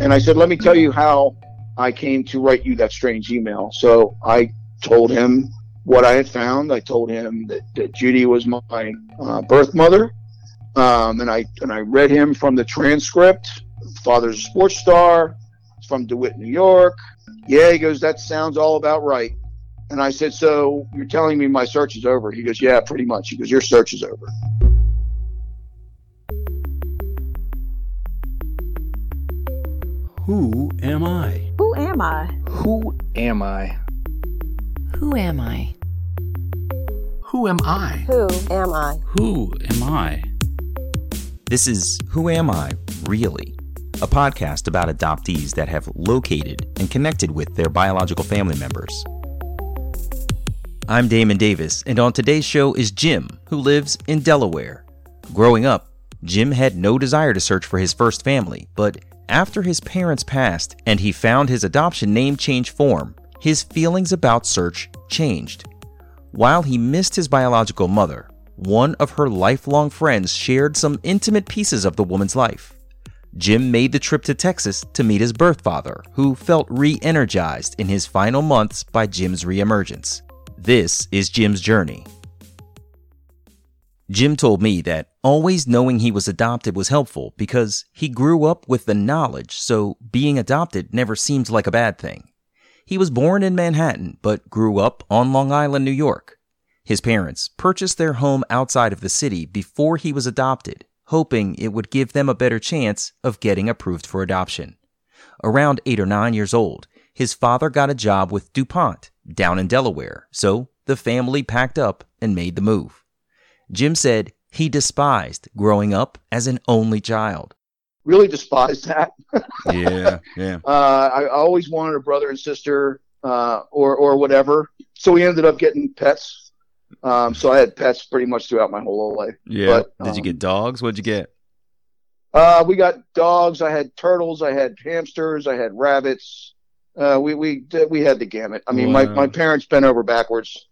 And I said, let me tell you how I came to write you that strange email. So I told him what I had found. I told him that Judy was my birth mother. And I read him from the transcript. Father's a sports star. It's from DeWitt, New York. Yeah, he goes, that sounds all about right. And I said, so you're telling me my search is over? He goes, yeah, pretty much. He goes, your search is over. Who am I? Who am I? Who am I? Who am I? Who am I? Who am I? Who am I? This is Who Am I, Really? A podcast about adoptees that have located and connected with their biological family members. I'm Damon Davis, and on today's show is Jim, who lives in Delaware. Growing up, Jim had no desire to search for his first family, but after his parents passed and he found his adoption name change form, his feelings about search changed. While he missed his biological mother, one of her lifelong friends shared some intimate pieces of the woman's life. Jim made the trip to Texas to meet his birth father, who felt re-energized in his final months by Jim's re-emergence. This is Jim's journey. Jim told me that always knowing he was adopted was helpful because he grew up with the knowledge, so being adopted never seemed like a bad thing. He was born in Manhattan, but grew up on Long Island, New York. His parents purchased their home outside of the city before he was adopted, hoping it would give them a better chance of getting approved for adoption. Around 8 or 9 years old, his father got a job with DuPont down in Delaware, so the family packed up and made the move. Jim said he despised growing up as an only child. Really despised that. Yeah. I always wanted a brother and sister or whatever. So we ended up getting pets. So I had pets pretty much throughout my whole life. Yeah. But, did you get dogs? What'd you get? We got dogs. I had turtles. I had hamsters. I had rabbits. We had the gamut. I mean, wow. my parents bent over backwards.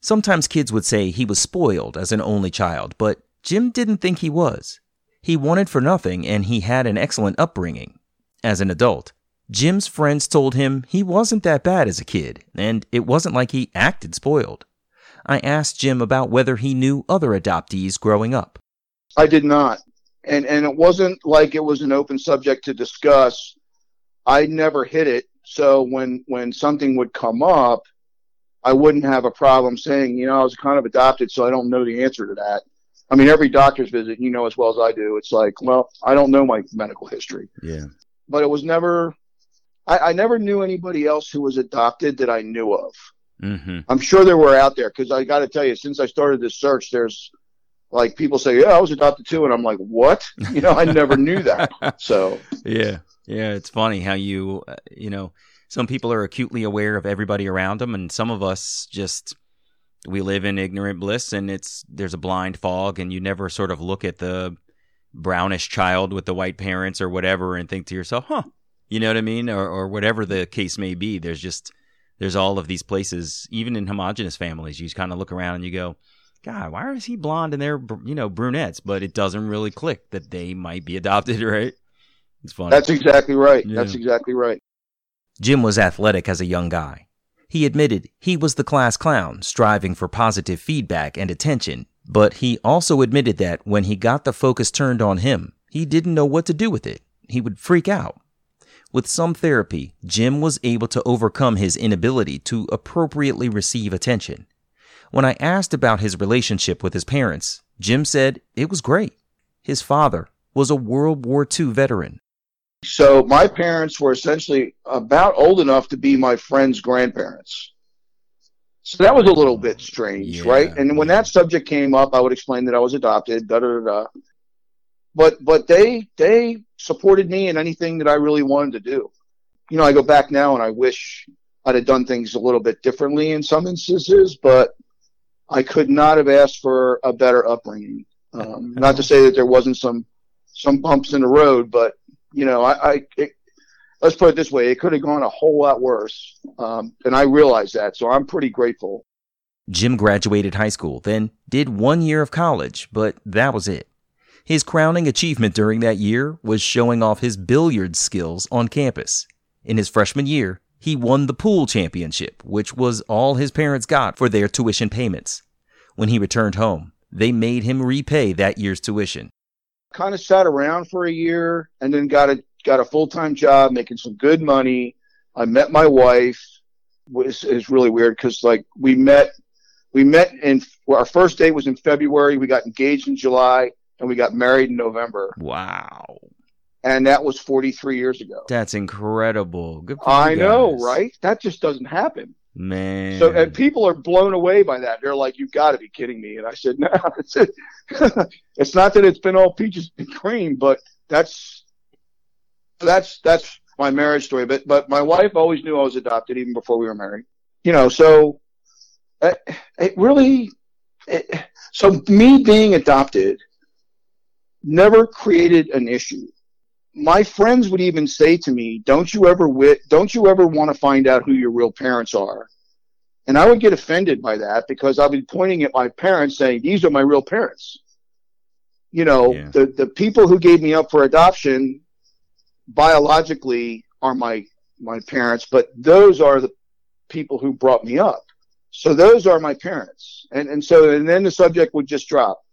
Sometimes kids would say he was spoiled as an only child, but Jim didn't think he was. He wanted for nothing, and he had an excellent upbringing. As an adult, Jim's friends told him he wasn't that bad as a kid, and it wasn't like he acted spoiled. I asked Jim about whether he knew other adoptees growing up. I did not, and it wasn't like it was an open subject to discuss. I never hid it, so when something would come up, I wouldn't have a problem saying, I was kind of adopted, so I don't know the answer to that. I mean, every doctor's visit, as well as I do, it's like, well, I don't know my medical history. Yeah. But it was never, I never knew anybody else who was adopted that I knew of. Mm-hmm. I'm sure there were out there, because I got to tell you, since I started this search, there's like people say, yeah, I was adopted too. And I'm like, what? I never knew that. So. Yeah. It's funny how you, some people are acutely aware of everybody around them, and some of us just, we live in ignorant bliss, and there's a blind fog, and you never sort of look at the brownish child with the white parents or whatever and think to yourself, you know what I mean? Or whatever the case may be, there's all of these places, even in homogenous families, you just kind of look around and you go, God, why is he blonde and they're, brunettes? But it doesn't really click that they might be adopted, right? It's funny. That's exactly right. Yeah. That's exactly right. Jim was athletic as a young guy. He admitted he was the class clown, striving for positive feedback and attention, but he also admitted that when he got the focus turned on him, he didn't know what to do with it. He would freak out. With some therapy, Jim was able to overcome his inability to appropriately receive attention. When I asked about his relationship with his parents, Jim said it was great. His father was a World War II veteran. So my parents were essentially about old enough to be my friend's grandparents. So that was a little bit strange, right? And when that subject came up, I would explain that I was adopted, But they supported me in anything that I really wanted to do. I go back now and I wish I'd have done things a little bit differently in some instances, but I could not have asked for a better upbringing. Not to say that there wasn't some bumps in the road, but let's put it this way, it could have gone a whole lot worse, and I realize that, so I'm pretty grateful. Jim graduated high school, then did 1 year of college, but that was it. His crowning achievement during that year was showing off his billiards skills on campus. In his freshman year, he won the pool championship, which was all his parents got for their tuition payments. When he returned home, they made him repay that year's tuition. Kind of sat around for a year and then got a full-time job making some good money. I met my wife. It's really weird because, like, we met in, well, our first date was in February. We got engaged in July and we got married in November. Wow. And that was 43 years ago. That's incredible. Good for you guys. I know, right? That just doesn't happen. Man. So, and people are blown away by that. They're like, you've got to be kidding me. And I said, no, it's, it's not that it's been all peaches and cream, but that's my marriage story. But my wife always knew I was adopted even before we were married. You know, so so me being adopted never created an issue. My friends would even say to me, don't you ever want to find out who your real parents are? And I would get offended by that because I'd be pointing at my parents saying, these are my real parents. You know, yeah. The people who gave me up for adoption biologically are my parents, but those are the people who brought me up. So those are my parents. And then the subject would just drop.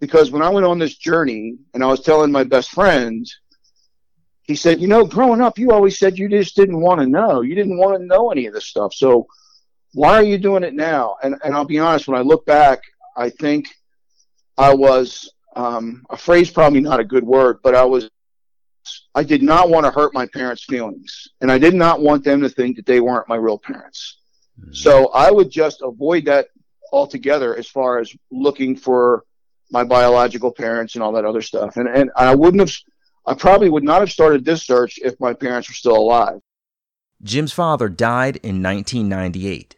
Because when I went on this journey and I was telling my best friend, he said, you know, growing up, you always said you just didn't want to know. You didn't want to know any of this stuff. So why are you doing it now? And I'll be honest, when I look back, I think I was, a phrase probably not a good word, but I did not want to hurt my parents' feelings. And I did not want them to think that they weren't my real parents. Mm-hmm. So I would just avoid that altogether as far as looking for my biological parents and all that other stuff. And I probably would not have started this search if my parents were still alive. Jim's father died in 1998.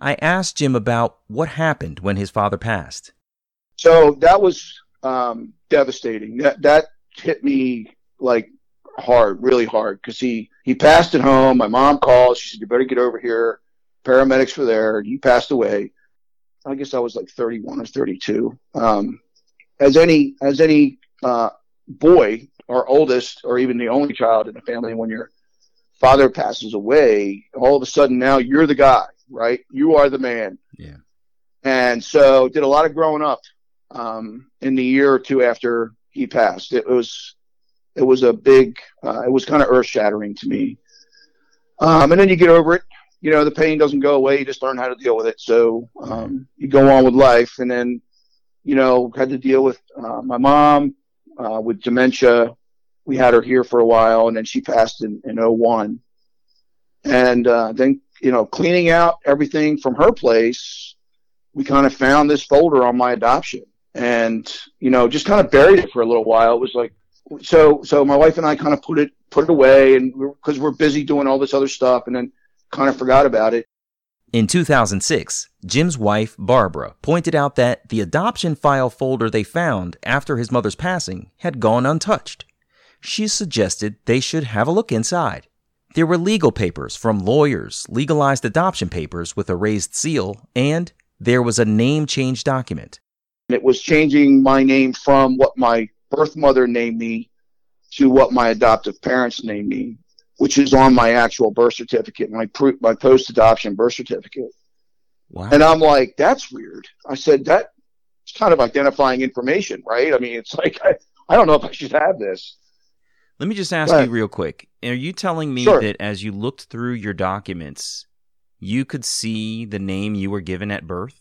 I asked Jim about what happened when his father passed. So that was devastating. That hit me like hard, really hard, because he passed at home. My mom called. She said, you better get over here. Paramedics were there. And he passed away. I guess I was like 31 or 32. As any boy, our oldest, or even the only child in the family, when your father passes away, all of a sudden now you're the guy, right? You are the man. Yeah. And so did a lot of growing up in the year or two after he passed. It was a big, it was kind of earth shattering to me. And then you get over it. You know, the pain doesn't go away. You just learn how to deal with it. So you go on with life. And then, you know, had to deal with my mom with dementia. We had her here for a while, and then she passed in 2001. And then, you know, cleaning out everything from her place, we kind of found this folder on my adoption. And, you know, just kind of buried it for a little while. It was like, so my wife and I kind of put it away, and because we're busy doing all this other stuff. And then kind of forgot about it. In 2006, Jim's wife, Barbara, pointed out that the adoption file folder they found after his mother's passing had gone untouched. She suggested they should have a look inside. There were legal papers from lawyers, legalized adoption papers with a raised seal, and there was a name change document. It was changing my name from what my birth mother named me to what my adoptive parents named me, which is on my actual birth certificate, my post-adoption birth certificate. Wow. And I'm like, that's weird. I said, that's kind of identifying information, right? I mean, it's like, I don't know if I should have this. Let me just ask you real quick. Are you telling me that as you looked through your documents, you could see the name you were given at birth?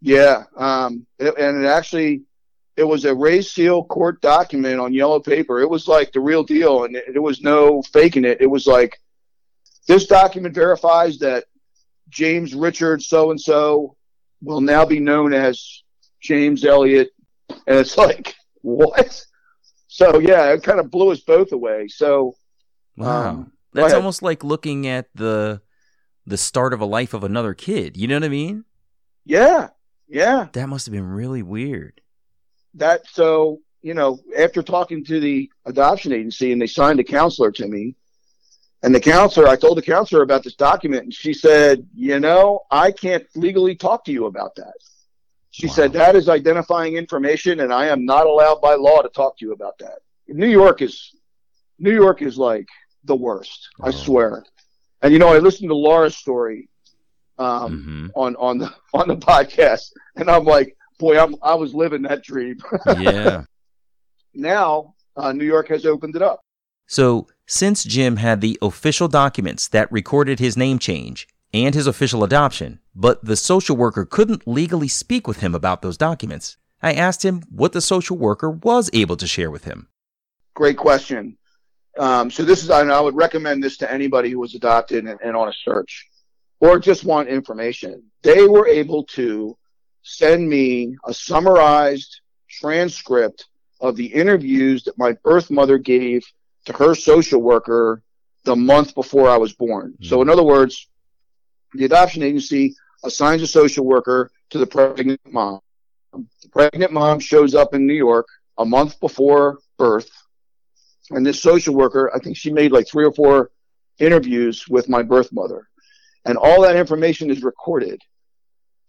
Yeah. It was a raised seal court document on yellow paper. It was like the real deal, and it was no faking it. It was like, this document verifies that James Richard so-and-so will now be known as James Elliott. And it's like, what? So, yeah, it kind of blew us both away. So, wow. That's almost like looking at the start of a life of another kid. You know what I mean? Yeah, yeah. That must have been really weird. So, you know, after talking to the adoption agency, and they signed a counselor to me, and I told the counselor about this document, and she said, you know, I can't legally talk to you about that. She said, that is identifying information, and I am not allowed by law to talk to you about that. New York is like the worst, I swear. And, you know, I listened to Laura's story on the podcast, and I'm like, boy, I was living that dream. Yeah. Now, New York has opened it up. So, since Jim had the official documents that recorded his name change and his official adoption, but the social worker couldn't legally speak with him about those documents, I asked him what the social worker was able to share with him. Great question. So this is, I would recommend this to anybody who was adopted and on a search or just want information. They were able to send me a summarized transcript of the interviews that my birth mother gave to her social worker the month before I was born. Mm-hmm. So in other words, the adoption agency assigns a social worker to the pregnant mom. The pregnant mom shows up in New York a month before birth. And this social worker, I think she made like 3 or 4 interviews with my birth mother. And all that information is recorded.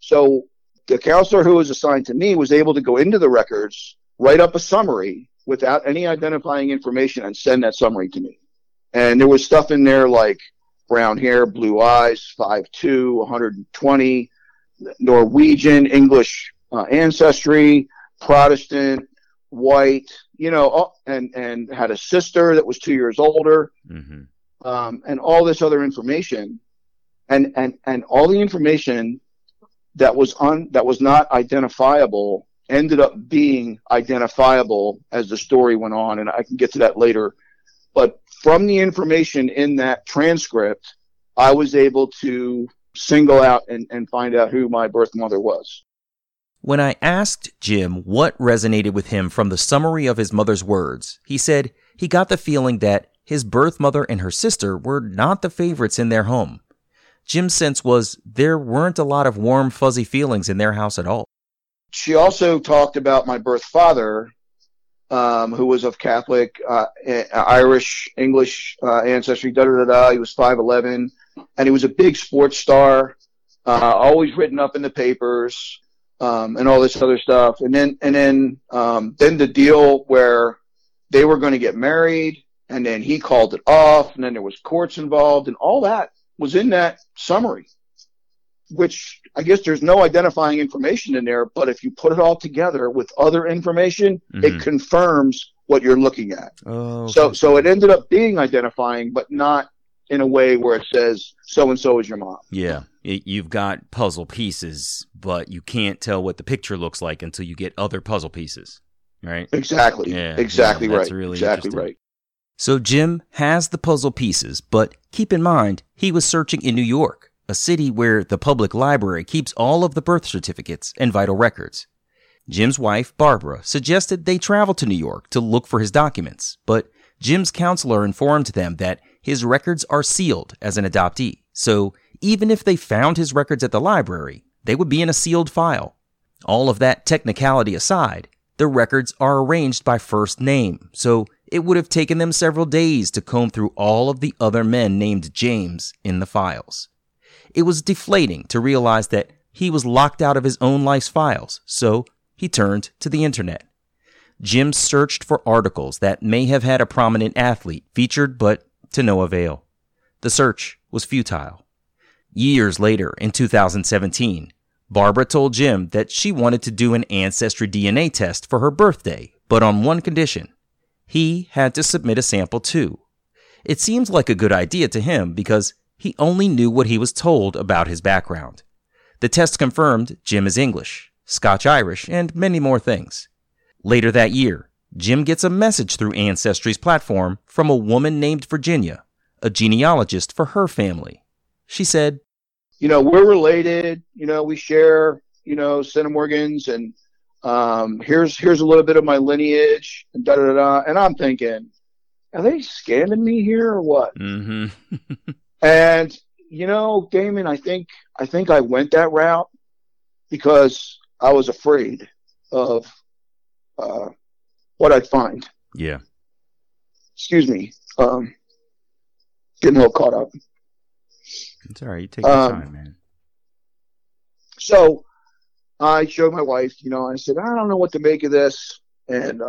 So the counselor who was assigned to me was able to go into the records, write up a summary without any identifying information, and send that summary to me. And there was stuff in there like brown hair, blue eyes, 5'2", 120, Norwegian, English ancestry, Protestant, white, you know, and had a sister that was 2 years older, and all this other information, and all the information that was not identifiable ended up being identifiable as the story went on, and I can get to that later. But from the information in that transcript, I was able to single out and find out who my birth mother was. When I asked Jim what resonated with him from the summary of his mother's words, he said he got the feeling that his birth mother and her sister were not the favorites in their home. Jim's sense was there weren't a lot of warm, fuzzy feelings in their house at all. She also talked about my birth father, who was of Catholic, Irish, English ancestry, He was 5'11", and he was a big sports star, always written up in the papers, and all this other stuff. And then the deal where they were going to get married, and then he called it off, and then there was courts involved, and all that was in that summary, which I guess there's no identifying information in there, but if you put it all together with other information, it confirms what you're looking at. Oh, okay. So it ended up being identifying, but not in a way where it says, so-and-so is your mom. Yeah, you've got puzzle pieces, but you can't tell what the picture looks like until you get other puzzle pieces, right? Exactly, yeah, exactly, yeah, that's right, really exactly right. So Jim has the puzzle pieces, but keep in mind, he was searching in New York, a city where the public library keeps all of the birth certificates and vital records. Jim's wife, Barbara, suggested they travel to New York to look for his documents, but Jim's counselor informed them that his records are sealed as an adoptee, so even if they found his records at the library, they would be in a sealed file. All of that technicality aside, the records are arranged by first name, so it would have taken them several days to comb through all of the other men named James in the files. It was deflating to realize that he was locked out of his own life's files, so he turned to the internet. Jim searched for articles that may have had a prominent athlete featured, but to no avail. The search was futile. Years later, in 2017, Barbara told Jim that she wanted to do an ancestry DNA test for her birthday, but on one condition. He had to submit a sample too. It seems like a good idea to him because he only knew what he was told about his background. The test confirmed Jim is English, Scotch-Irish, and many more things. Later that year, Jim gets a message through Ancestry's platform from a woman named Virginia, a genealogist for her family. She said, you know, we're related, you know, we share, you know, centimorgans, and here's a little bit of my lineage, and da-da-da-da. And I'm thinking, are they scamming me here or what? Mm-hmm. And, you know, Damon, I think I went that route because I was afraid of what I'd find. Yeah. Excuse me. Getting a little caught up. It's all right. You take your time, man. So I showed my wife, you know, I said, I don't know what to make of this. And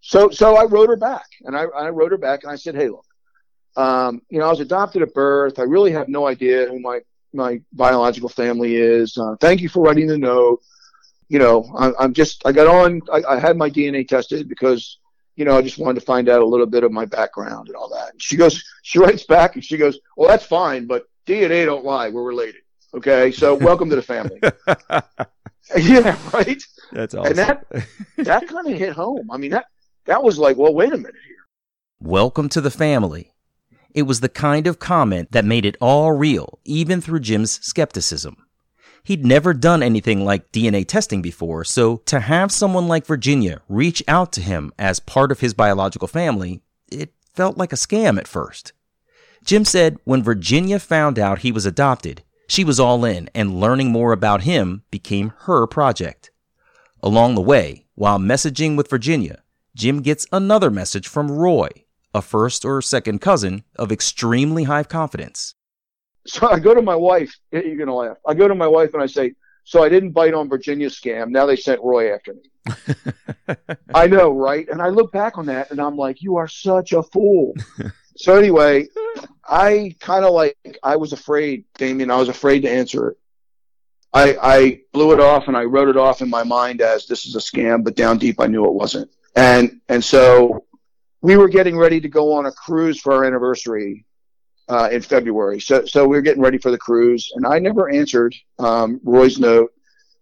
so I wrote her back, and I wrote her back, and I said, hey, look, you know, I was adopted at birth. I really have no idea who my biological family is. Thank you for writing the note. You know, I had my DNA tested because, you know, I just wanted to find out a little bit of my background and all that. And she writes back and she goes, well, that's fine, but DNA don't lie. We're related. Okay. So welcome to the family. Yeah. Right. That's awesome. And that kind of hit home. I mean, that was like, well, wait a minute here. Welcome to the family. It was the kind of comment that made it all real, even through Jim's skepticism. He'd never done anything like DNA testing before, so to have someone like Virginia reach out to him as part of his biological family, it felt like a scam at first. Jim said when Virginia found out he was adopted, she was all in, and learning more about him became her project. Along the way, while messaging with Virginia, Jim gets another message from Roy, a first or second cousin of extremely high confidence. So I go to my wife, you're going to laugh. I go to my wife and I say, so I didn't bite on Virginia's scam. Now they sent Roy after me. I know, right? And I look back on that and I'm like, you are such a fool. So anyway, I was afraid, Damien. I was afraid to answer it. I blew it off and I wrote it off in my mind as this is a scam, but down deep I knew it wasn't. And so we were getting ready to go on a cruise for our anniversary. In February. So we were getting ready for the cruise, and I never answered Roy's note.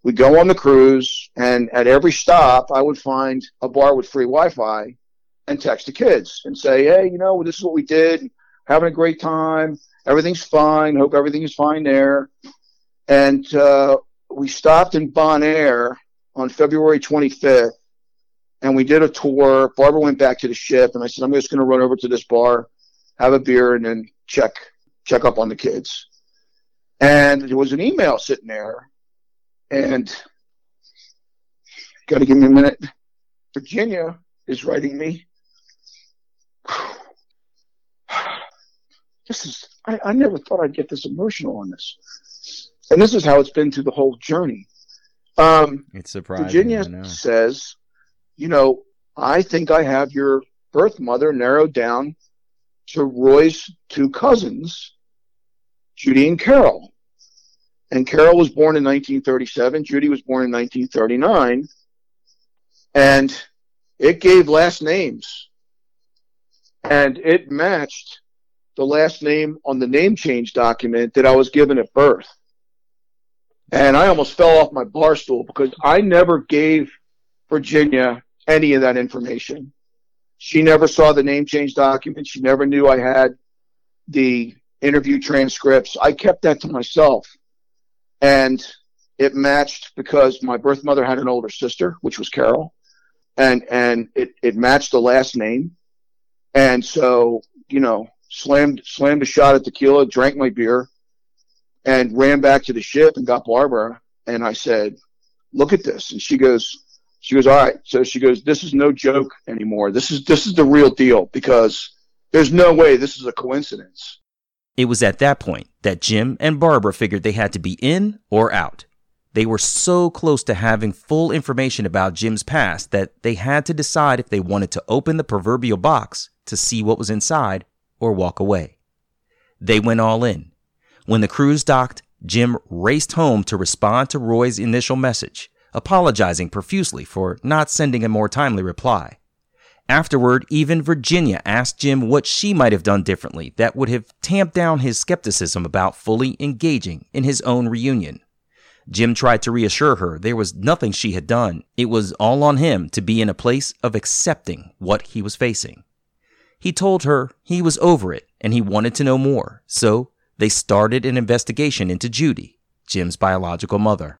We'd go on the cruise, and at every stop, I would find a bar with free Wi-Fi and text the kids and say, hey, you know, this is what we did. Having a great time. Everything's fine. Hope everything is fine there. And we stopped in Bonaire on February 25th, and we did a tour. Barbara went back to the ship, and I said, I'm just going to run over to this bar, have a beer, and then check up on the kids. And there was an email sitting there, and gotta give me a minute. Virginia is writing me. This is, I never thought I'd get this emotional on this. And this is how it's been through the whole journey. It's surprising. Virginia says, you know, I think I have your birth mother narrowed down to Roy's two cousins, Judy and Carol. And Carol was born in 1937. Judy was born in 1939. And it gave last names. And it matched the last name on the name change document that I was given at birth. And I almost fell off my bar stool because I never gave Virginia any of that information. She never saw the name change document. She never knew I had the interview transcripts. I kept that to myself. And it matched because my birth mother had an older sister, which was Carol. And it matched the last name. And so, you know, slammed a shot at tequila, drank my beer, and ran back to the ship and got Barbara. And I said, look at this. And she goes, all right. So she goes, this is no joke anymore. This is the real deal, because there's no way this is a coincidence. It was at that point that Jim and Barbara figured they had to be in or out. They were so close to having full information about Jim's past that they had to decide if they wanted to open the proverbial box to see what was inside or walk away. They went all in. When the cruise docked, Jim raced home to respond to Roy's initial message, apologizing profusely for not sending a more timely reply. Afterward, even Virginia asked Jim what she might have done differently that would have tamped down his skepticism about fully engaging in his own reunion. Jim tried to reassure her there was nothing she had done. It was all on him to be in a place of accepting what he was facing. He told her he was over it and he wanted to know more, so they started an investigation into Judy, Jim's biological mother.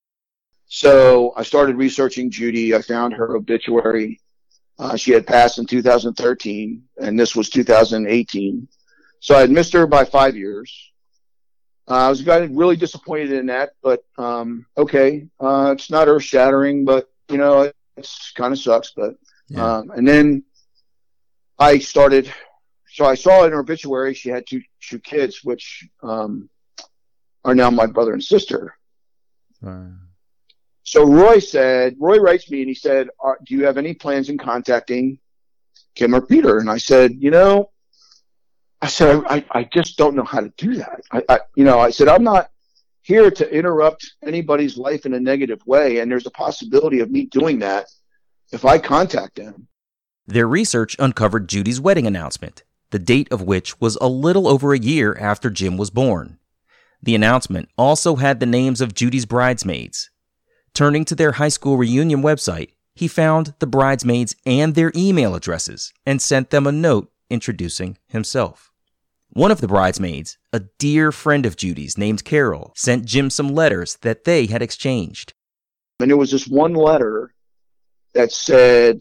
So I started researching Judy. I found her obituary. She had passed in 2013, and this was 2018. So I had missed her by 5 years. I was really disappointed in that, but okay. It's not earth-shattering, but, you know, it kind of sucks. But yeah. And then I started – so I saw in her obituary she had two kids, which are now my brother and sister. Wow. So Roy writes me and he said, do you have any plans in contacting Kim or Peter? And I said, I just don't know how to do that. I said, I'm not here to interrupt anybody's life in a negative way. And there's a possibility of me doing that if I contact them. Their research uncovered Judy's wedding announcement, the date of which was a little over a year after Jim was born. The announcement also had the names of Judy's bridesmaids. Turning to their high school reunion website, he found the bridesmaids and their email addresses and sent them a note introducing himself. One of the bridesmaids, a dear friend of Judy's named Carol, sent Jim some letters that they had exchanged. And there was this one letter that said,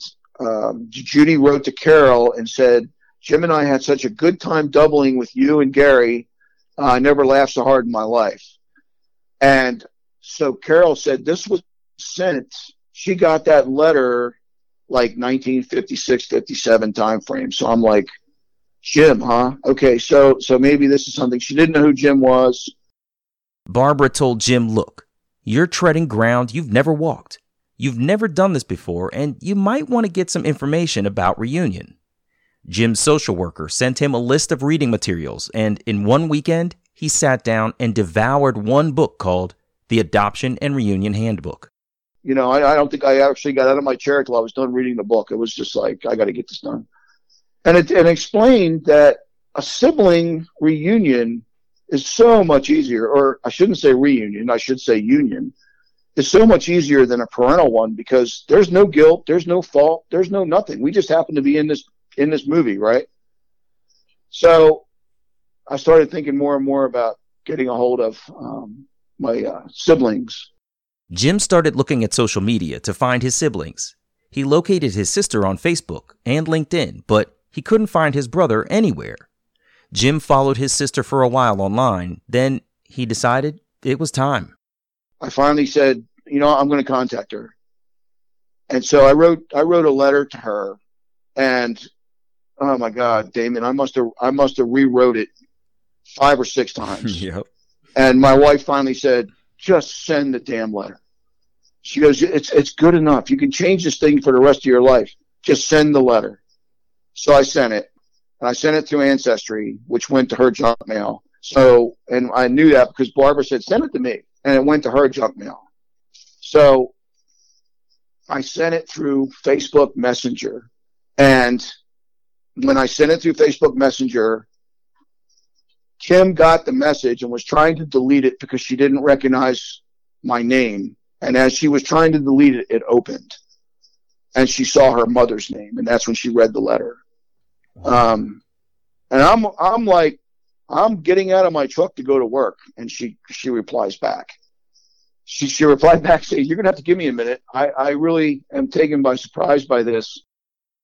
Judy wrote to Carol and said, Jim and I had such a good time doubling with you and Gary. I never laughed so hard in my life. And so Carol said this was sent. She got that letter like 1956, 57 timeframe. So I'm like, Jim, huh? Okay, so maybe this is something. She didn't know who Jim was. Barbara told Jim, look, you're treading ground you've never walked. You've never done this before, and you might want to get some information about Reunion. Jim's social worker sent him a list of reading materials, and in one weekend, he sat down and devoured one book called The Adoption and Reunion Handbook. I don't think I actually got out of my chair until I was done reading the book. It was just like, I got to get this done. And it explained that a sibling reunion is so much easier, or I shouldn't say reunion, I should say union, is so much easier than a parental one because there's no guilt, there's no fault, there's no nothing. We just happen to be in this movie, right? So I started thinking more and more about getting a hold of my siblings. Jim started looking at social media to find his siblings. He located his sister on Facebook and LinkedIn, but he couldn't find his brother anywhere. Jim followed his sister for a while online. Then he decided it was time. I finally said, I'm going to contact her. And so I wrote a letter to her. And, oh, my God, Damon, I must have rewrote it 5 or 6 times. Yep. And my wife finally said, just send the damn letter. She goes, it's good enough. You can change this thing for the rest of your life. Just send the letter. So I sent it. And I sent it to Ancestry, which went to her junk mail. So, and I knew that because Barbara said, send it to me. And it went to her junk mail. So I sent it through Facebook Messenger. And when I sent it through Facebook Messenger, Kim got the message and was trying to delete it because she didn't recognize my name. And as she was trying to delete it, it opened. And she saw her mother's name. And that's when she read the letter. And I'm like, I'm getting out of my truck to go to work. And she replies back. She replied back saying, you're going to have to give me a minute. I really am taken by surprise by this.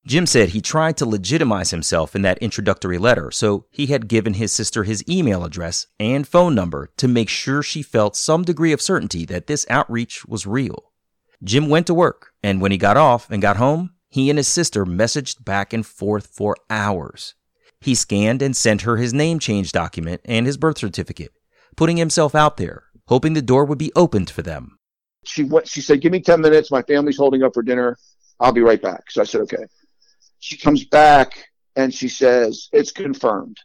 Jim said he tried to legitimize himself in that introductory letter, so he had given his sister his email address and phone number to make sure she felt some degree of certainty that this outreach was real. Jim went to work, and when he got off and got home, he and his sister messaged back and forth for hours. He scanned and sent her his name change document and his birth certificate, putting himself out there, hoping the door would be opened for them. She said, give me 10 minutes. My family's holding up for dinner. I'll be right back. So I said, okay. She comes back and she says, it's confirmed.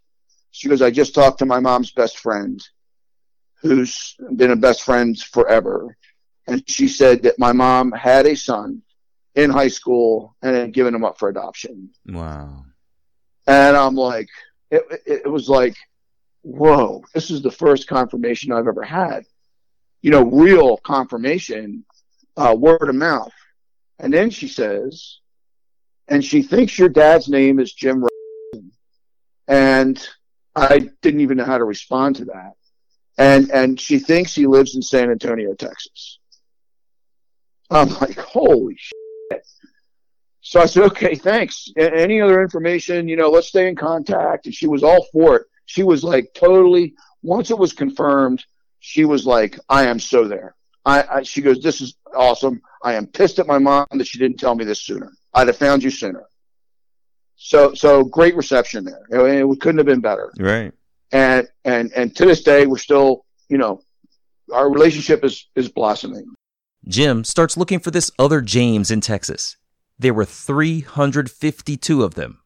She goes, I just talked to my mom's best friend, who's been a best friend forever. And she said that my mom had a son in high school and had given him up for adoption. Wow. And I'm like, it was like, whoa, this is the first confirmation I've ever had. Real confirmation, word of mouth. And then she says, and she thinks your dad's name is Jim. And I didn't even know how to respond to that. And she thinks he lives in San Antonio, Texas. I'm like, holy shit. So I said, okay, thanks. Any other information, let's stay in contact. And she was all for it. She was like, totally. Once it was confirmed, she was like, I am so there. She goes, this is awesome. I am pissed at my mom that she didn't tell me this sooner. I'd have found you sooner. So great reception there. It couldn't have been better. Right. And to this day, we're still, our relationship is blossoming. Jim starts looking for this other James in Texas. There were 352 of them.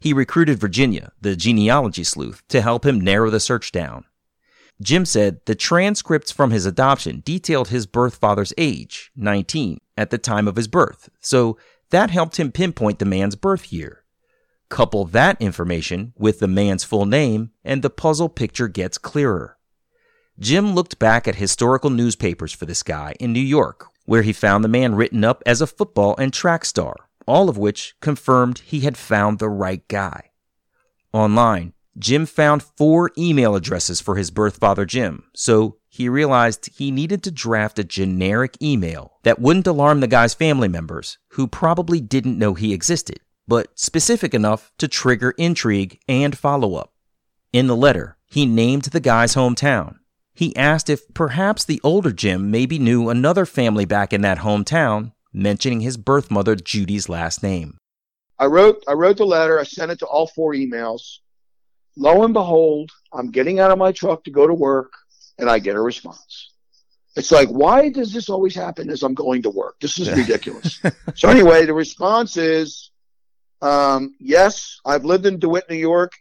He recruited Virginia, the genealogy sleuth, to help him narrow the search down. Jim said the transcripts from his adoption detailed his birth father's age, 19, at the time of his birth, so that helped him pinpoint the man's birth year. Couple that information with the man's full name, and the puzzle picture gets clearer. Jim looked back at historical newspapers for this guy in New York, where he found the man written up as a football and track star, all of which confirmed he had found the right guy. Online, Jim found 4 email addresses for his birth father Jim, so he realized he needed to draft a generic email that wouldn't alarm the guy's family members, who probably didn't know he existed, but specific enough to trigger intrigue and follow-up. In the letter, he named the guy's hometown. He asked if perhaps the older Jim maybe knew another family back in that hometown, mentioning his birth mother Judy's last name. I wrote the letter. I sent it to all 4 emails. Lo and behold, I'm getting out of my truck to go to work, and I get a response. It's like, why does this always happen as I'm going to work? This is ridiculous. So anyway, the response is, yes, I've lived in DeWitt, New York,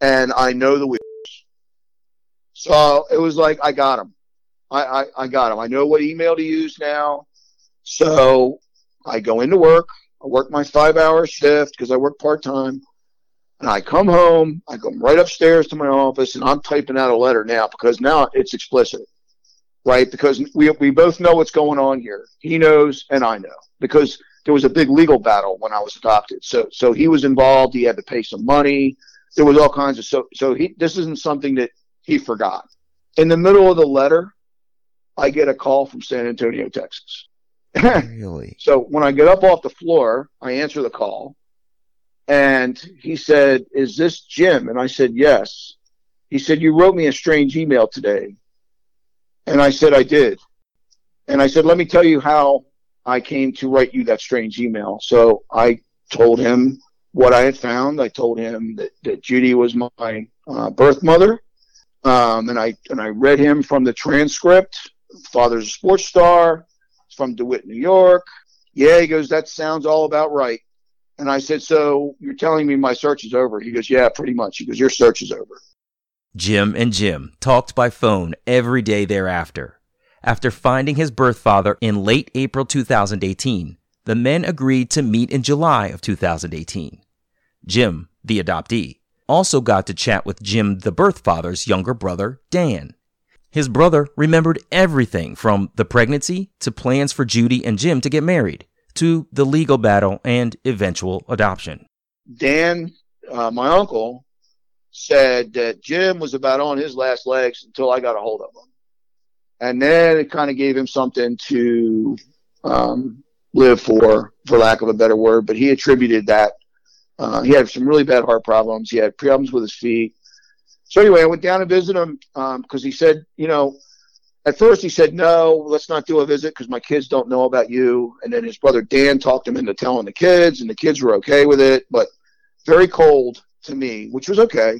and I know the weirdos. So it was like, I got him. I got him. I know what email to use now. So I go into work. I work my 5-hour shift because I work part-time. And I come home. I come right upstairs to my office, and I'm typing out a letter now because now it's explicit, right? Because we both know what's going on here. He knows and I know because there was a big legal battle when I was adopted. So he was involved. He had to pay some money. There was all kinds of this isn't something that he forgot. In the middle of the letter, I get a call from San Antonio, Texas. Really? So when I get up off the floor, I answer the call. And he said, is this Jim? And I said, yes. He said, you wrote me a strange email today. And I said, I did. And I said, let me tell you how I came to write you that strange email. So I told him what I had found. I told him that Judy was my birth mother. And I read him from the transcript. Father's a sports star. It's from DeWitt, New York. Yeah, he goes, that sounds all about right. And I said, so you're telling me my search is over? He goes, yeah, pretty much. He goes, your search is over. Jim and Jim talked by phone every day thereafter. After finding his birth father in late April 2018, the men agreed to meet in July of 2018. Jim, the adoptee, also got to chat with Jim the birth father's younger brother, Dan. His brother remembered everything from the pregnancy to plans for Judy and Jim to get married to the legal battle and eventual adoption. Dan, my uncle, said that Jim was about on his last legs until I got a hold of him. And then it kind of gave him something to live for lack of a better word, but he attributed that. He had some really bad heart problems. He had problems with his feet. So anyway, I went down and visited him because he said, at first he said, no, let's not do a visit because my kids don't know about you. And then his brother Dan talked him into telling the kids, and the kids were okay with it, but very cold to me, which was okay.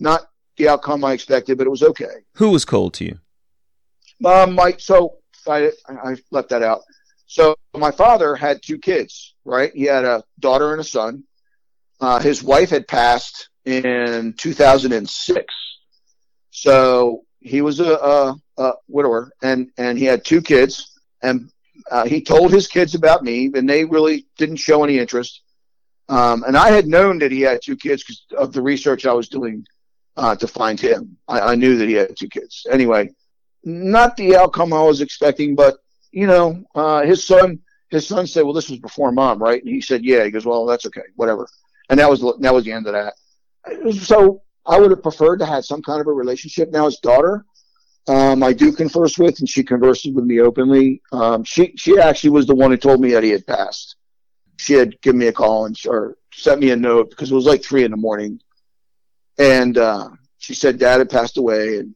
Not the outcome I expected, but it was okay. Who was cold to you? I left that out. So my father had 2 kids, right? He had a daughter and a son. His wife had passed in 2006, so he was a widower, and he had 2 kids, and he told his kids about me, and they really didn't show any interest. And I had known that he had 2 kids because of the research I was doing to find him. I knew that he had 2 kids. Anyway, not the outcome I was expecting, but his son said, "Well, this was before Mom, right?" And he said, "Yeah." He goes, "Well, that's okay, whatever." And that was the end of that. So I would have preferred to have some kind of a relationship. Now his daughter, I do converse with, and she converses with me openly. She actually was the one who told me that he had passed. She had given me a call or sent me a note because it was like 3 a.m. And she said, Dad had passed away, and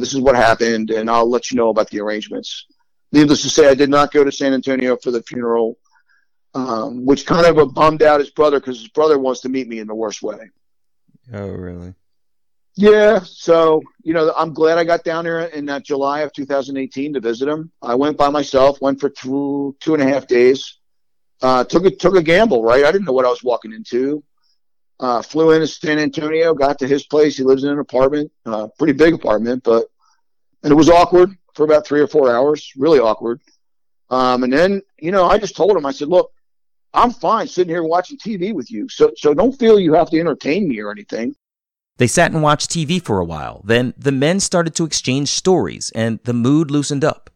this is what happened, and I'll let you know about the arrangements. Needless to say, I did not go to San Antonio for the funeral, which kind of bummed out his brother because his brother wants to meet me in the worst way. Oh, really? Yeah. So, you know, I'm glad I got down there in that July of 2018 to visit him. I went by myself, went for two and a half days, took a gamble, right? I didn't know what I was walking into. Flew into San Antonio, got to his place. He lives in an apartment, pretty big apartment, and it was awkward for about 3 or 4 hours, really awkward. And then, you know, I just told him, I said, look, I'm fine sitting here watching TV with you. So don't feel you have to entertain me or anything. They sat and watched TV for a while. Then the men started to exchange stories and the mood loosened up.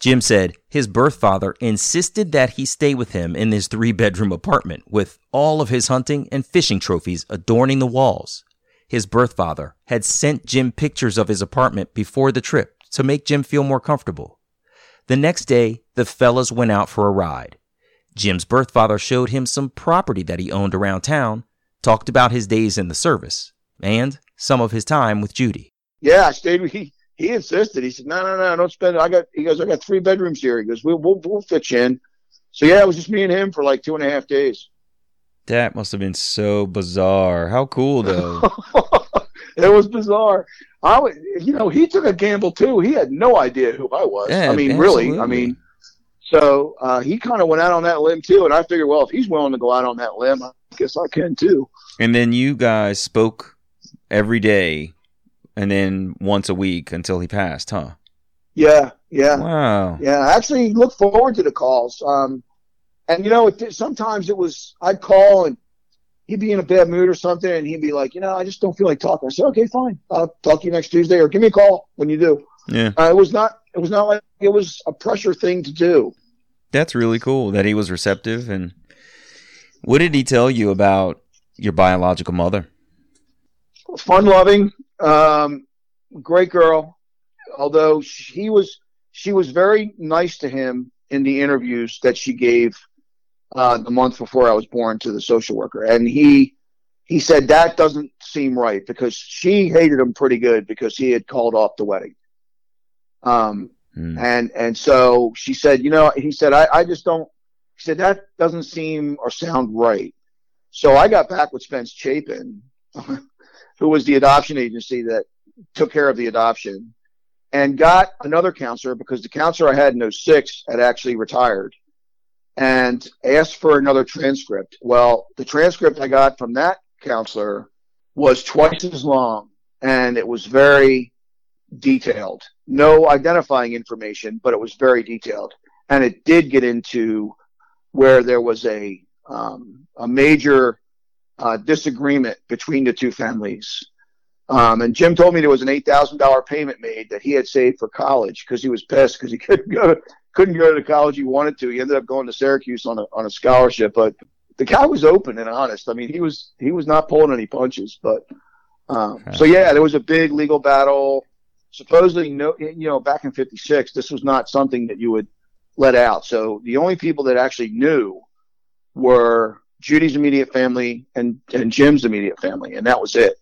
Jim said his birth father insisted that he stay with him in his 3-bedroom apartment with all of his hunting and fishing trophies adorning the walls. His birth father had sent Jim pictures of his apartment before the trip to make Jim feel more comfortable. The next day, the fellas went out for a ride. Jim's birth father showed him some property that he owned around town, talked about his days in the service, and some of his time with Judy. Yeah, I stayed with him. He insisted. He said, no, don't spend it. He goes, I got 3 bedrooms here. He goes, we'll fit you in. So yeah, it was just me and him for like 2.5 days. That must have been so bizarre. How cool though. It was bizarre. He took a gamble too. He had no idea who I was. Yeah, I mean, absolutely. Really. I mean, so he kind of went out on that limb too. And I figured, well, if he's willing to go out on that limb, I guess I can too. And then you guys spoke every day. And then once a week until he passed, huh? Yeah. Wow. Yeah, I actually looked forward to the calls. And, you know, sometimes it was I'd call and he'd be in a bad mood or something, and he'd be like, you know, I just don't feel like talking. I said, okay, fine. I'll talk to you next Tuesday, or give me a call when you do. Yeah. It was not like it was a pressure thing to do. That's really cool that he was receptive. And what did he tell you about your biological mother? Fun-loving. Great girl, although she was very nice to him in the interviews that she gave the month before I was born to the social worker, and he said that doesn't seem right because she hated him pretty good because he had called off the wedding. And so she said, you know, he said I just don't. He said that doesn't seem or sound right. So I got back with Spence Chapin. who was the adoption agency that took care of the adoption, and got another counselor because the counselor I had in 06 had actually retired, and asked for another transcript. Well, the transcript I got from that counselor was twice as long, and it was very detailed. No identifying information, but it was very detailed. And it did get into where there was a major disagreement between the two families. And Jim told me there was an $8,000 payment made that he had saved for college because he was pissed because he couldn't go to the college he wanted to. He ended up going to Syracuse on a scholarship, but the guy was open and honest. I mean, he was not pulling any punches, but so yeah, there was a big legal battle. Supposedly, back in 1956, this was not something that you would let out. So the only people that actually knew were Judy's immediate family and Jim's immediate family, and that was it.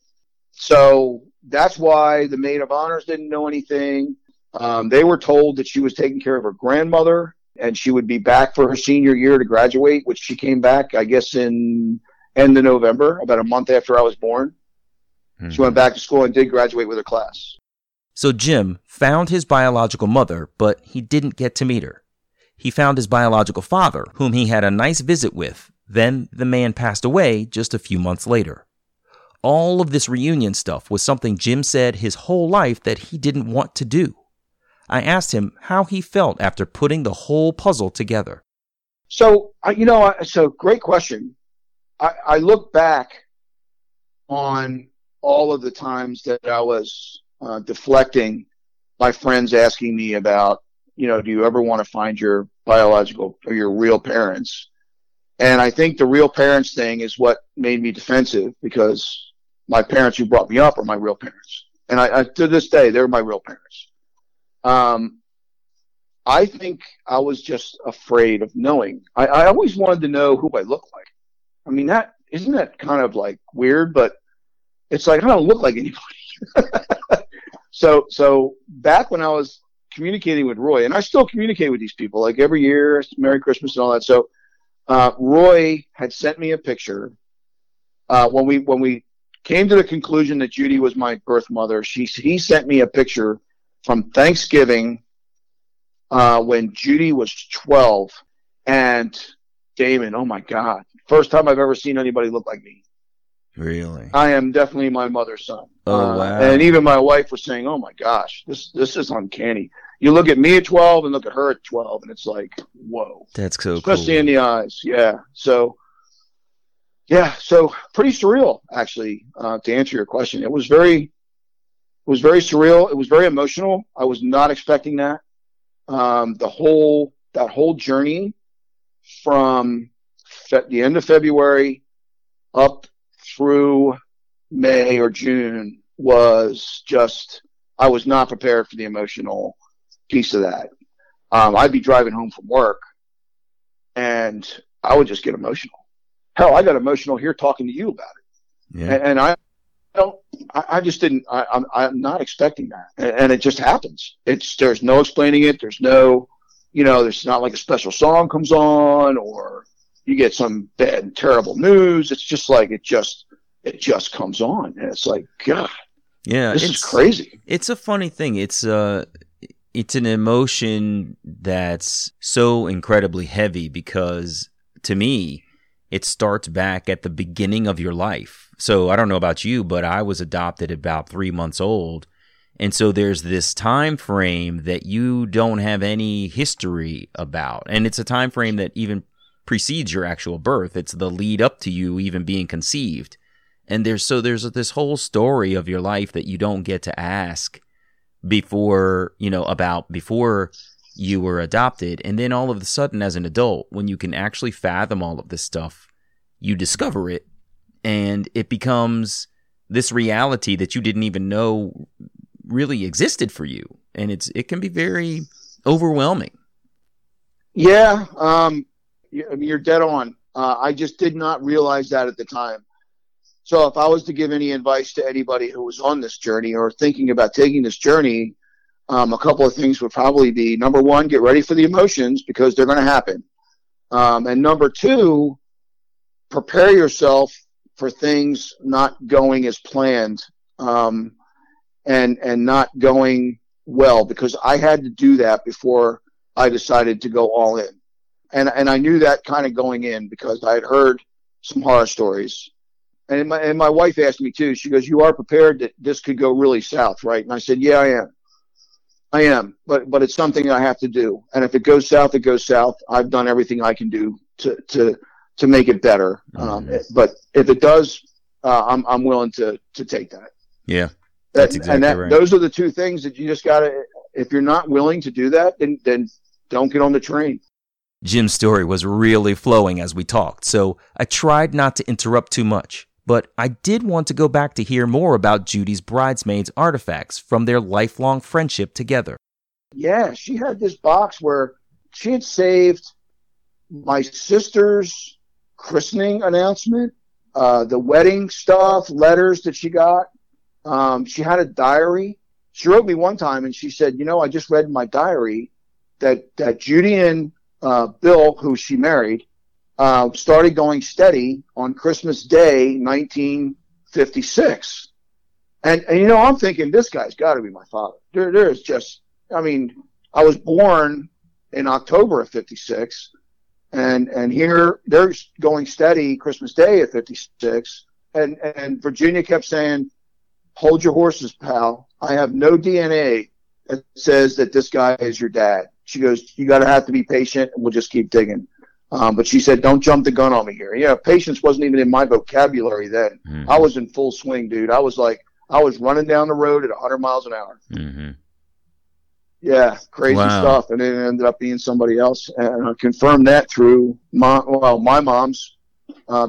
So that's why the maid of honors didn't know anything. They were told that she was taking care of her grandmother, and she would be back for her senior year to graduate, which she came back, I guess, in end of November, about a month after I was born. Mm-hmm. She went back to school and did graduate with her class. So Jim found his biological mother, but he didn't get to meet her. He found his biological father, whom he had a nice visit with. Then the man passed away just a few months later. All of this reunion stuff was something Jim said his whole life that he didn't want to do. I asked him how he felt after putting the whole puzzle together. So, great question. I look back on all of the times that I was deflecting my friends asking me about, you know, do you ever want to find your biological or your real parents? And I think the real parents thing is what made me defensive because my parents who brought me up are my real parents. And I to this day, they're my real parents. I think I was just afraid of knowing. I always wanted to know who I look like. I mean, isn't that kind of like weird, but it's like, I don't look like anybody. So back when I was communicating with Roy, and I still communicate with these people, like every year, Merry Christmas and all that. So, Roy had sent me a picture when we came to the conclusion that Judy was my birth mother. He sent me a picture from Thanksgiving when Judy was 12, and Damon, oh my God, first time I've ever seen anybody look like me. Really? I am definitely my mother's son. Oh, wow. And even my wife was saying, oh my gosh, this is uncanny. You look at me at 12 and look at her at 12, and it's like, whoa. That's so cool. Especially in the eyes, yeah. So pretty surreal, actually, to answer your question. It was very surreal. It was very emotional. I was not expecting that. That whole journey from the end of February up through May or June was just, I was not prepared for the emotional piece of that. I'd be driving home from work and I would just get emotional. Hell, I got emotional here talking to you about it. Yeah. And I'm not expecting that. And it just happens. There's no explaining it. There's no, there's not like a special song comes on or you get some bad and terrible news. It's just like, it just comes on. And it's like, God, yeah, this is crazy. It's a funny thing. It's an emotion that's so incredibly heavy because to me, it starts back at the beginning of your life. So I don't know about you, but I was adopted at about 3 months old. And so there's this time frame that you don't have any history about. And it's a time frame that even precedes your actual birth. It's the lead up to you even being conceived. And there's this whole story of your life that you don't get to ask before you were adopted, and then all of a sudden as an adult, when you can actually fathom all of this stuff, you discover it, and it becomes this reality that you didn't even know really existed for you, and it can be very overwhelming. Yeah, you're dead on. I just did not realize that at the time. So if I was to give any advice to anybody who was on this journey or thinking about taking this journey, a couple of things would probably be, number one, get ready for the emotions because they're going to happen. And number two, prepare yourself for things not going as planned and not going well, because I had to do that before I decided to go all in. And I knew that kind of going in because I had heard some horror stories. And my wife asked me too, she goes, you are prepared that this could go really south, right? And I said, yeah, I am, but it's something I have to do. And if it goes south, it goes south. I've done everything I can do to make it better. But if it does, I'm willing to take that. Yeah, that's exactly right. Those are the two things that you just gotta. If you're not willing to do that, then don't get on the train. Jim's story was really flowing as we talked, so I tried not to interrupt too much. But I did want to go back to hear more about Judy's bridesmaids' artifacts from their lifelong friendship together. Yeah, she had this box where she had saved my sister's christening announcement, the wedding stuff, letters that she got. She had a diary. She wrote me one time and she said, I just read in my diary that Judy and Bill, who she married, started going steady on Christmas Day, 1956. And I'm thinking, this guy's got to be my father. There's just, I was born in October of 56, and here they're going steady Christmas Day of 56. And Virginia kept saying, hold your horses, pal. I have no DNA that says that this guy is your dad. She goes, you got to have to be patient, and we'll just keep digging. But she said, don't jump the gun on me here. Yeah, patience wasn't even in my vocabulary then. Mm-hmm. I was in full swing, dude. I was running down the road at 100 miles an hour. Mm-hmm. Yeah, crazy stuff. And it ended up being somebody else. And I confirmed that through my mom's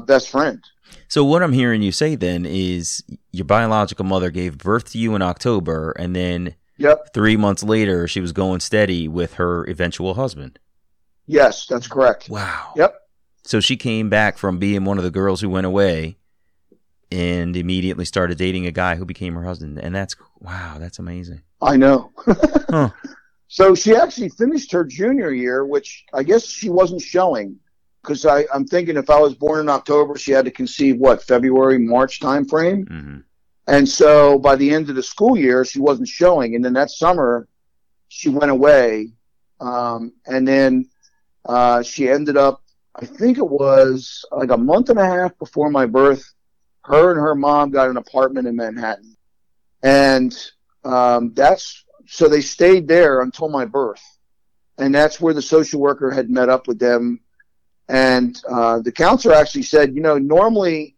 best friend. So what I'm hearing you say then is your biological mother gave birth to you in October, and then 3 months later she was going steady with her eventual husband. Yes, that's correct. Wow. Yep. So she came back from being one of the girls who went away and immediately started dating a guy who became her husband. And that's amazing. I know. So she actually finished her junior year, which I guess she wasn't showing. because I'm thinking if I was born in October, she had to conceive, what, February, March time frame? Mm-hmm. And so by the end of the school year, she wasn't showing. And then that summer, she went away. And then she ended up, I think it was like a month and a half before my birth, her and her mom got an apartment in Manhattan. And so they stayed there until my birth. And that's where the social worker had met up with them. And the counselor actually said, you know, normally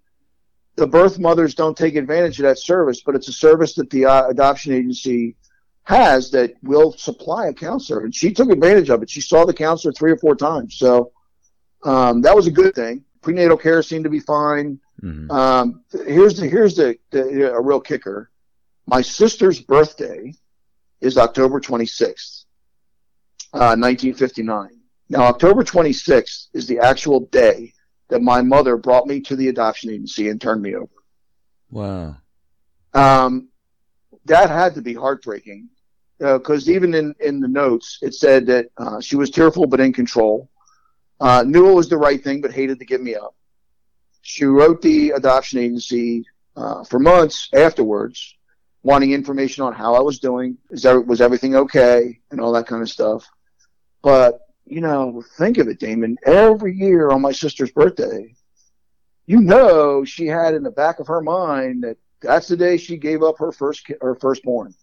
the birth mothers don't take advantage of that service, but it's a service that the adoption agency has that will supply a counselor. And she took advantage of it. She saw the counselor 3 or 4 times. So that was a good thing. Prenatal care seemed to be fine. Mm-hmm. Here's the real kicker. My sister's birthday is October 26th, 1959. Now, October 26th is the actual day that my mother brought me to the adoption agency and turned me over. Wow. That had to be heartbreaking because even in the notes, it said that she was tearful but in control, knew it was the right thing but hated to give me up. She wrote the adoption agency for months afterwards, wanting information on how I was doing, was everything okay, and all that kind of stuff. But, you know, think of it, Damon. Every year on my sister's birthday, you know she had in the back of her mind that that's the day she gave up her firstborn.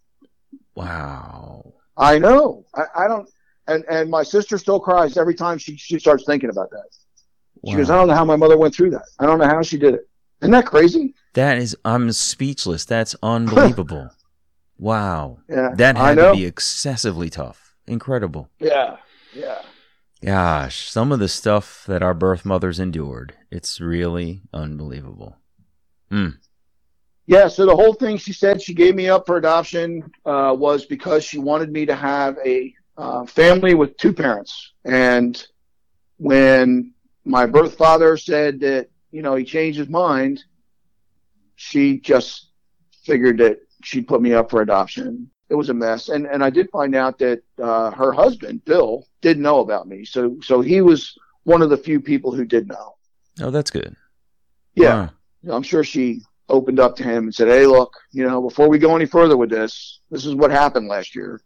Wow. I know. I don't – and my sister still cries every time she starts thinking about that. Wow. She goes, I don't know how my mother went through that. I don't know how she did it. Isn't that crazy? I'm speechless. That's unbelievable. Wow. Yeah, that had to be excessively tough. Incredible. Yeah. Yeah. Gosh, some of the stuff that our birth mothers endured, it's really unbelievable. Mm. Yeah, so the whole thing she said she gave me up for adoption was because she wanted me to have a family with 2 parents. And when my birth father said that, you know, he changed his mind, she just figured that she'd put me up for adoption. It was a mess. And I did find out that her husband, Bill, didn't know about me. So he was one of the few people who did know. Oh, that's good. Yeah. Wow. I'm sure she opened up to him and said, hey, look, you know, before we go any further with this, this is what happened last year.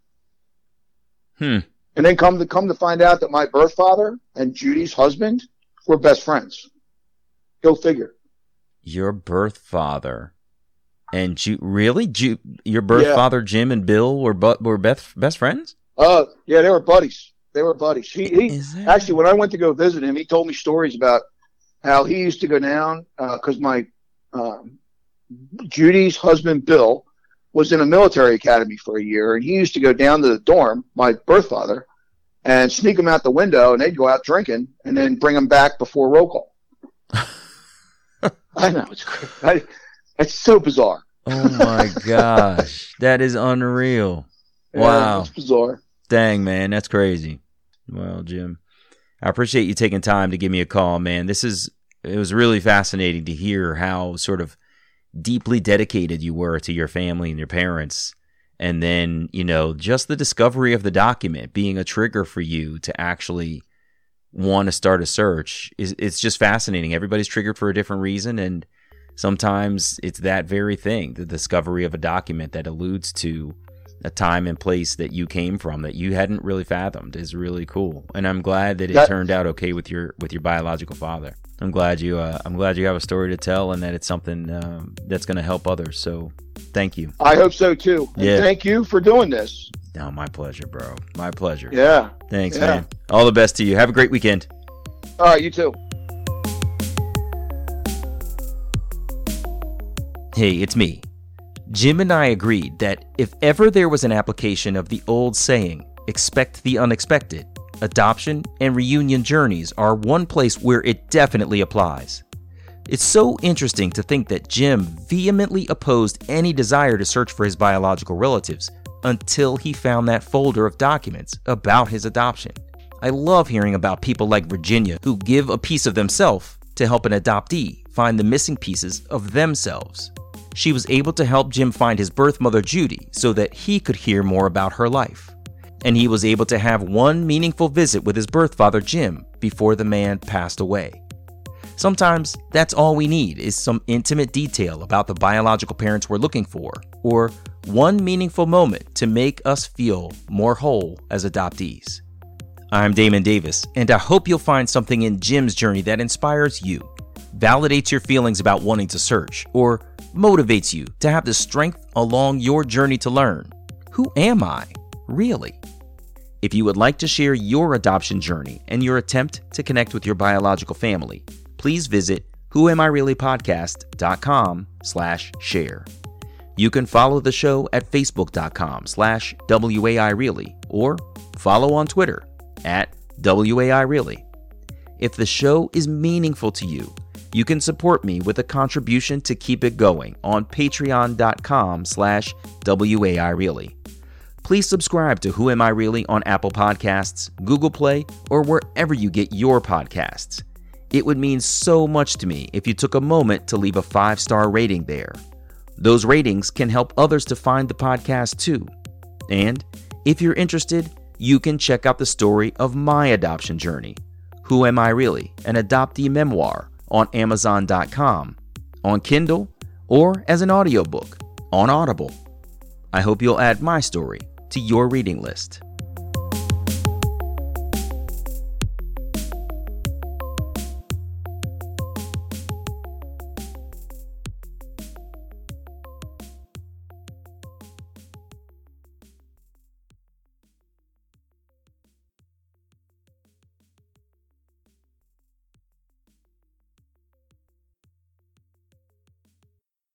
Hmm. And then come to find out that my birth father and Judy's husband were best friends. Go figure. Your birth father and your birth father Jim and Bill were best friends? Yeah, they were buddies. He actually, when I went to go visit him, he told me stories about how he used to go down because my Judy's husband Bill was in a military academy for a year, and he used to go down to the dorm, my birth father, and sneak him out the window, and they'd go out drinking, and then bring him back before roll call. I know, it's so bizarre. Oh my gosh, that is unreal! Wow, yeah, it's bizarre. Dang, man, that's crazy. Well, Jim, I appreciate you taking time to give me a call, man. It was really fascinating to hear how sort of deeply dedicated you were to your family and your parents. And then, you know, just the discovery of the document being a trigger for you to actually want to start a search. It's just fascinating. Everybody's triggered for a different reason. And sometimes it's that very thing, the discovery of a document that alludes to a time and place that you came from that you hadn't really fathomed, is really cool. And I'm glad that it turned out okay with your biological father. I'm glad you have a story to tell, and that it's something that's going to help others. So thank you. I hope so too. Yeah. And thank you for doing this. No, my pleasure, bro. My pleasure. Yeah. Thanks, man. All the best to you. Have a great weekend. All right, you too. Hey, it's me. Jim and I agreed that if ever there was an application of the old saying, expect the unexpected, adoption and reunion journeys are one place where it definitely applies. It's so interesting to think that Jim vehemently opposed any desire to search for his biological relatives until he found that folder of documents about his adoption. I love hearing about people like Virginia who give a piece of themselves to help an adoptee find the missing pieces of themselves. She was able to help Jim find his birth mother, Judy, so that he could hear more about her life. and he was able to have one meaningful visit with his birth father, Jim, before the man passed away. Sometimes that's all we need is some intimate detail about the biological parents we're looking for, or one meaningful moment to make us feel more whole as adoptees. I'm Damon Davis, and I hope you'll find something in Jim's journey that inspires you, validates your feelings about wanting to search, or motivates you to have the strength along your journey to learn, who am I, really? If you would like to share your adoption journey and your attempt to connect with your biological family, please visit whoamireallypodcast.com/share. You can follow the show at facebook.com/WAIReally or follow on Twitter at WAIReally. If the show is meaningful to you, you can support me with a contribution to keep it going on patreon.com/WAIReally. Please subscribe to Who Am I Really on Apple Podcasts, Google Play, or wherever you get your podcasts. It would mean so much to me if you took a moment to leave a 5-star rating there. Those ratings can help others to find the podcast too. And if you're interested, you can check out the story of my adoption journey, Who Am I Really? An Adoptee Memoir, on Amazon.com, on Kindle, or as an audiobook on Audible. I hope you'll add my story to your reading list.